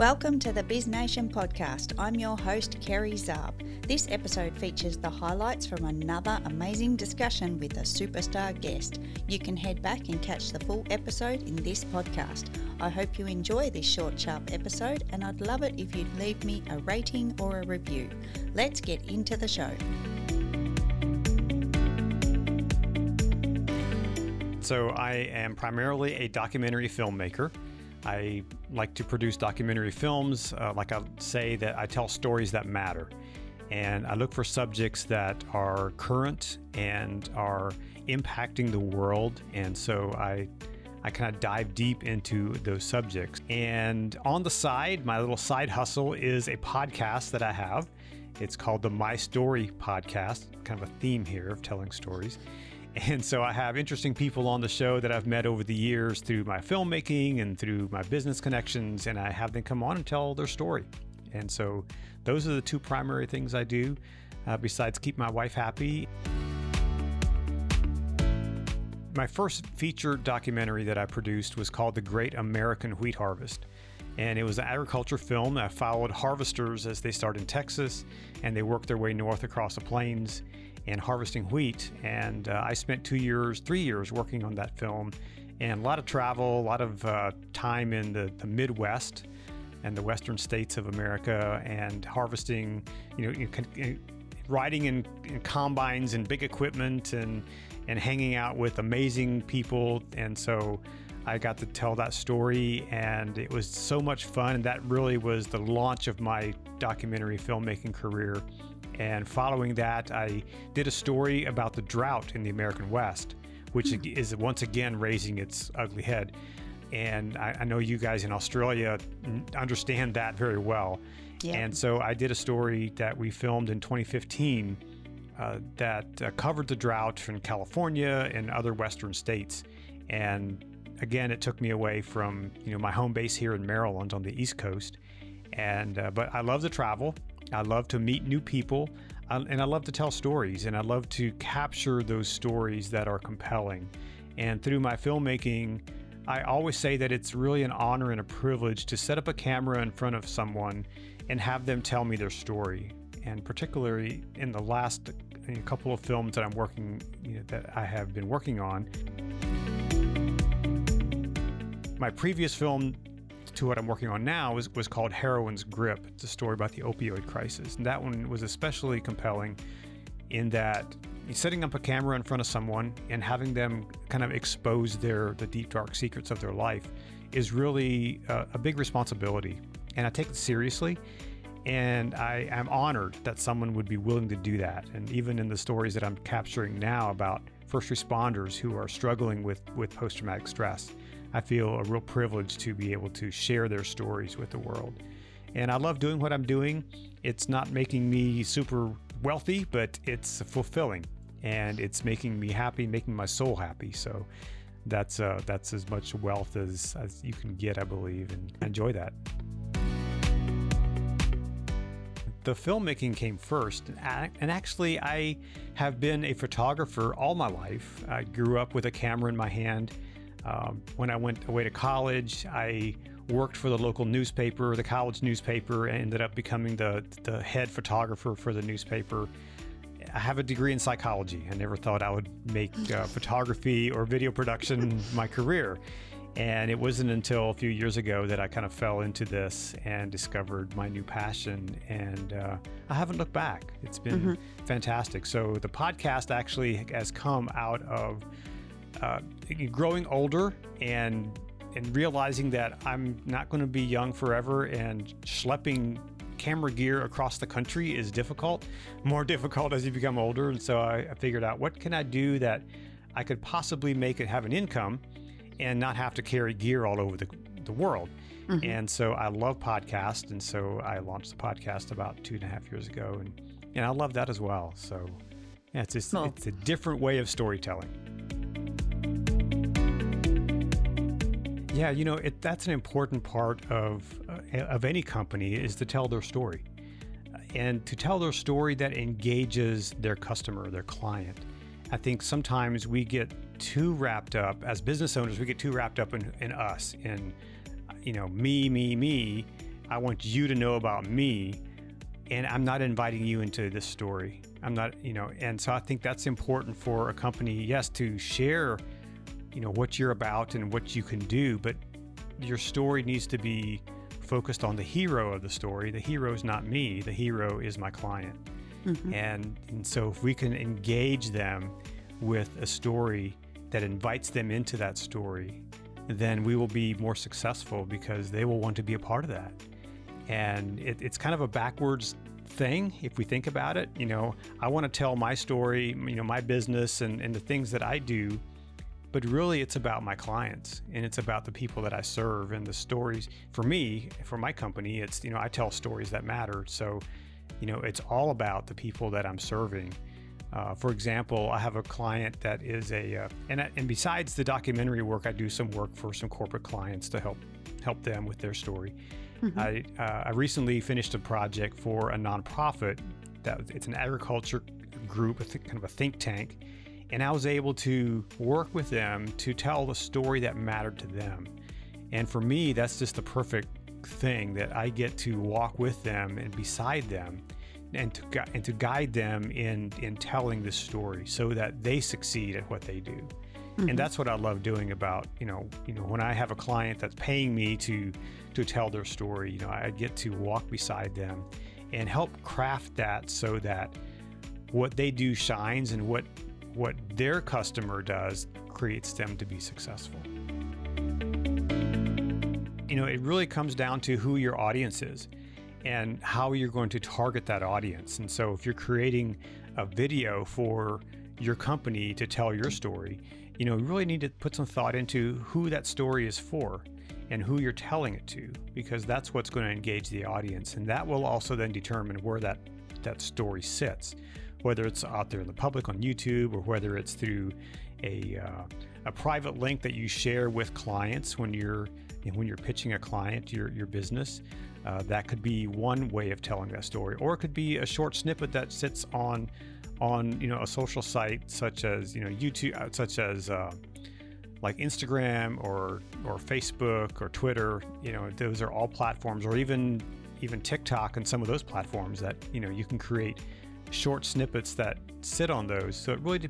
Welcome to the Biz Nation podcast. I'm your host, Kerry Zarb. This episode features the highlights from another amazing discussion with a superstar guest. You can head back and catch the full episode in this podcast. I hope you enjoy this short, sharp episode, and I'd love it if you'd leave me a rating or a review. Let's get into the show. So I am primarily a documentary filmmaker. I like to produce documentary films. Like I say that I tell stories that matter, and I look for subjects that are current and are impacting the world. And so I kind of dive deep into those subjects. And on the side, my little side hustle is a podcast that I have. It's called the My Story Podcast, kind of a theme here of telling stories. And so I have interesting people on the show that I've met over the years through my filmmaking and through my business connections, and I have them come on and tell their story. And so those are the two primary things I do, besides keep my wife happy. My first feature documentary that I produced was called The Great American Wheat Harvest. And it was an agriculture film that followed harvesters as they start in Texas and they work their way north across the plains and harvesting wheat. And I spent 3 years working on that film, and a lot of travel, a lot of time in the Midwest and the Western states of America, and harvesting, you know, riding in combines and big equipment and hanging out with amazing people. And so I got to tell that story, and it was so much fun. And that really was the launch of my documentary filmmaking career. And following that, I did a story about the drought in the American West, which is once again raising its ugly head. And I know you guys in Australia understand that very well. Yeah. And so I did a story that we filmed in 2015 that covered the drought from California and other Western states. And again, it took me away from, you know, my home base here in Maryland on the East Coast. And but I love to travel. I love to meet new people, and I love to tell stories, and I love to capture those stories that are compelling. And through my filmmaking, I always say that it's really an honor and a privilege to set up a camera in front of someone and have them tell me their story. And particularly in the last couple of films that I'm working, that I have been working on. My previous film to what I'm working on now was called Heroine's Grip. It's a story about the opioid crisis. And that one was especially compelling in that setting up a camera in front of someone and having them kind of expose the deep, dark secrets of their life is really a big responsibility. And I take it seriously. And I am honored that someone would be willing to do that. And even in the stories that I'm capturing now about first responders who are struggling with post-traumatic stress, I feel a real privilege to be able to share their stories with the world. And I love doing what I'm doing. It's not making me super wealthy, but it's fulfilling, and it's making me happy, making my soul happy. So that's as much wealth as you can get, I believe, and enjoy that. The filmmaking came first, and actually I have been a photographer all my life. I grew up with a camera in my hand. When I went away to college, I worked for the local newspaper, the college newspaper, and ended up becoming the head photographer for the newspaper. I have a degree in psychology. I never thought I would make photography or video production my career. And it wasn't until a few years ago that I kind of fell into this and discovered my new passion. And I haven't looked back. It's been fantastic. So the podcast actually has come out of growing older and realizing that I'm not going to be young forever, and schlepping camera gear across the country is difficult, more difficult as you become older. And so I figured out, what can I do that I could possibly make it have an income and not have to carry gear all over the world. And so I love podcasts. And so I launched the podcast about 2.5 years ago. And I love that as well. So yeah, it's a different way of storytelling. Yeah, that's an important part of any company, is to tell their story, and to tell their story that engages their customer, their client. I think sometimes we get too wrapped up as business owners. We get too wrapped up in us, in me. I want you to know about me, and I'm not inviting you into this story. I'm not, you know, and so I think that's important for a company, yes, to share, you know, what you're about and what you can do, but your story needs to be focused on the hero of the story. The hero is not me, the hero is my client. Mm-hmm. And so if we can engage them with a story that invites them into that story, then we will be more successful because they will want to be a part of that. And it's kind of a backwards thing if we think about it. You know, I want to tell my story, you know, my business and the things that I do, but really it's about my clients and it's about the people that I serve and the stories. For me, for my company, it's, you know, I tell stories that matter. So, you know, it's all about the people that I'm serving. For example, I have a client that is and besides the documentary work, I do some work for some corporate clients to help them with their story. Mm-hmm. I recently finished a project for a nonprofit that it's an agriculture group, kind of a think tank, and I was able to work with them to tell the story that mattered to them. And for me, that's just the perfect thing that I get to walk with them and beside them and to guide them in telling this story so that they succeed at what they do. Mm-hmm. And that's what I love doing about, you know, when I have a client that's paying me to tell their story, you know, I get to walk beside them and help craft that so that what they do shines and what their customer does creates them to be successful. You know, it really comes down to who your audience is and how you're going to target that audience. And so if you're creating a video for your company to tell your story, you know, you really need to put some thought into who that story is for and who you're telling it to, because that's what's going to engage the audience. And that will also then determine where that story sits, whether it's out there in the public on YouTube or whether it's through a private link that you share with clients when you're pitching a client your business. That could be one way of telling that story, or it could be a short snippet that sits on you know, a social site such as, you know, YouTube, such as like Instagram or Facebook or Twitter. You know, those are all platforms, or even TikTok and some of those platforms that, you know, you can create short snippets that sit on those. So it really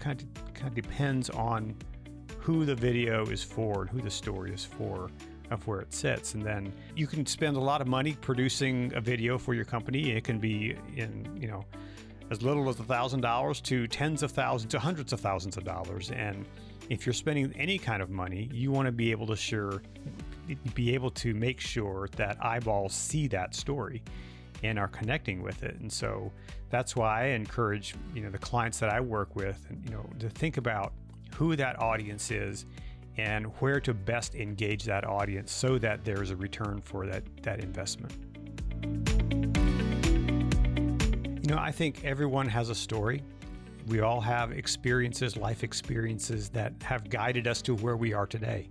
kind of depends on who the video is for and who the story is for of where it sits. And then you can spend a lot of money producing a video for your company. It can be in, you know, as little as $1,000 to tens of thousands to hundreds of thousands of dollars. And if you're spending any kind of money, you want to be able to make sure that eyeballs see that story and are connecting with it. And so that's why I encourage, you know, the clients that I work with, and, you know, to think about who that audience is and where to best engage that audience so that there's a return for that investment. You know, I think everyone has a story. We all have experiences, life experiences that have guided us to where we are today.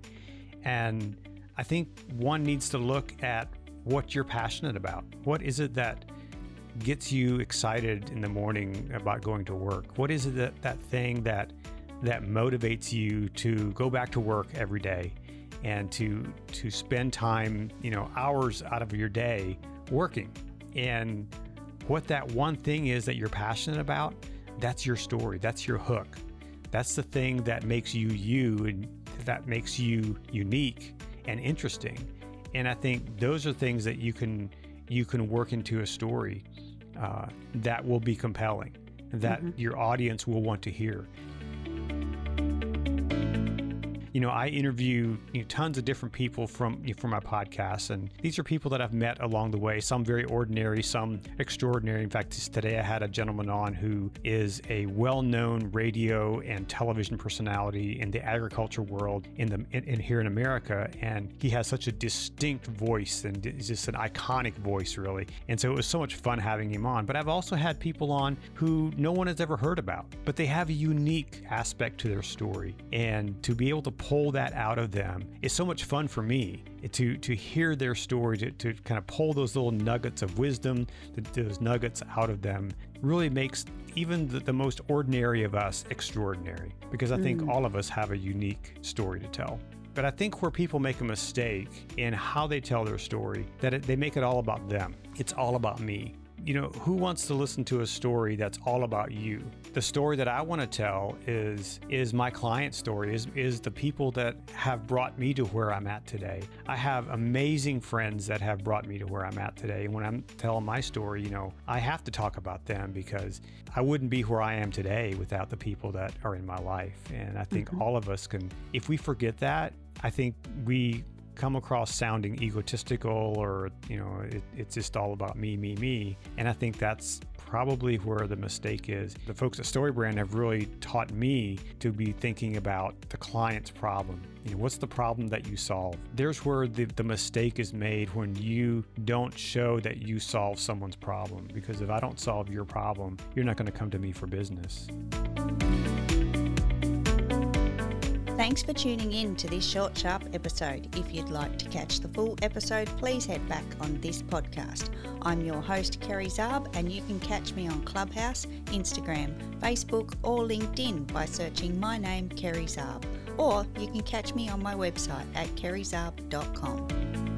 And I think one needs to look at what you're passionate about. What is it that gets you excited in the morning about going to work? What is it that thing that motivates you to go back to work every day and to spend time, you know, hours out of your day working? And what that one thing is that you're passionate about, that's your story, that's your hook. That's the thing that makes you you and that makes you unique and interesting. And I think those are things that you can work into a story that will be compelling, that mm-hmm. your audience will want to hear. You know, I interview tons of different people from my podcast, and these are people that I've met along the way, some very ordinary, some extraordinary. In fact, today I had a gentleman on who is a well-known radio and television personality in the agriculture world in here in America, and he has such a distinct voice and is just an iconic voice, really. And so it was so much fun having him on. But I've also had people on who no one has ever heard about, but they have a unique aspect to their story, and to be able to pull that out of them is so much fun for me to hear their story, to kind of pull those little nuggets of wisdom, those nuggets out of them. Really makes even the most ordinary of us extraordinary, because I think all of us have a unique story to tell. But I think where people make a mistake in how they tell their story, that they make it all about them. It's all about me. You know, who wants to listen to a story that's all about you? The story that I want to tell is my client's story, is the people that have brought me to where I'm at today. I have amazing friends that have brought me to where I'm at today. And when I'm telling my story, you know, I have to talk about them because I wouldn't be where I am today without the people that are in my life. And I think all of us can, if we forget that, I think we come across sounding egotistical, or, you know, it's just all about me, me, me. And I think that's probably where the mistake is. The folks at StoryBrand have really taught me to be thinking about the client's problem. You know, what's the problem that you solve? There's where the mistake is made, when you don't show that you solve someone's problem. Because if I don't solve your problem, you're not going to come to me for business. Thanks for tuning in to this short, sharp episode. If you'd like to catch the full episode, please head back on this podcast. I'm your host, Kerry Zarb, and you can catch me on Clubhouse, Instagram, Facebook, or LinkedIn by searching my name, Kerry Zarb. Or you can catch me on my website at kerryzarb.com.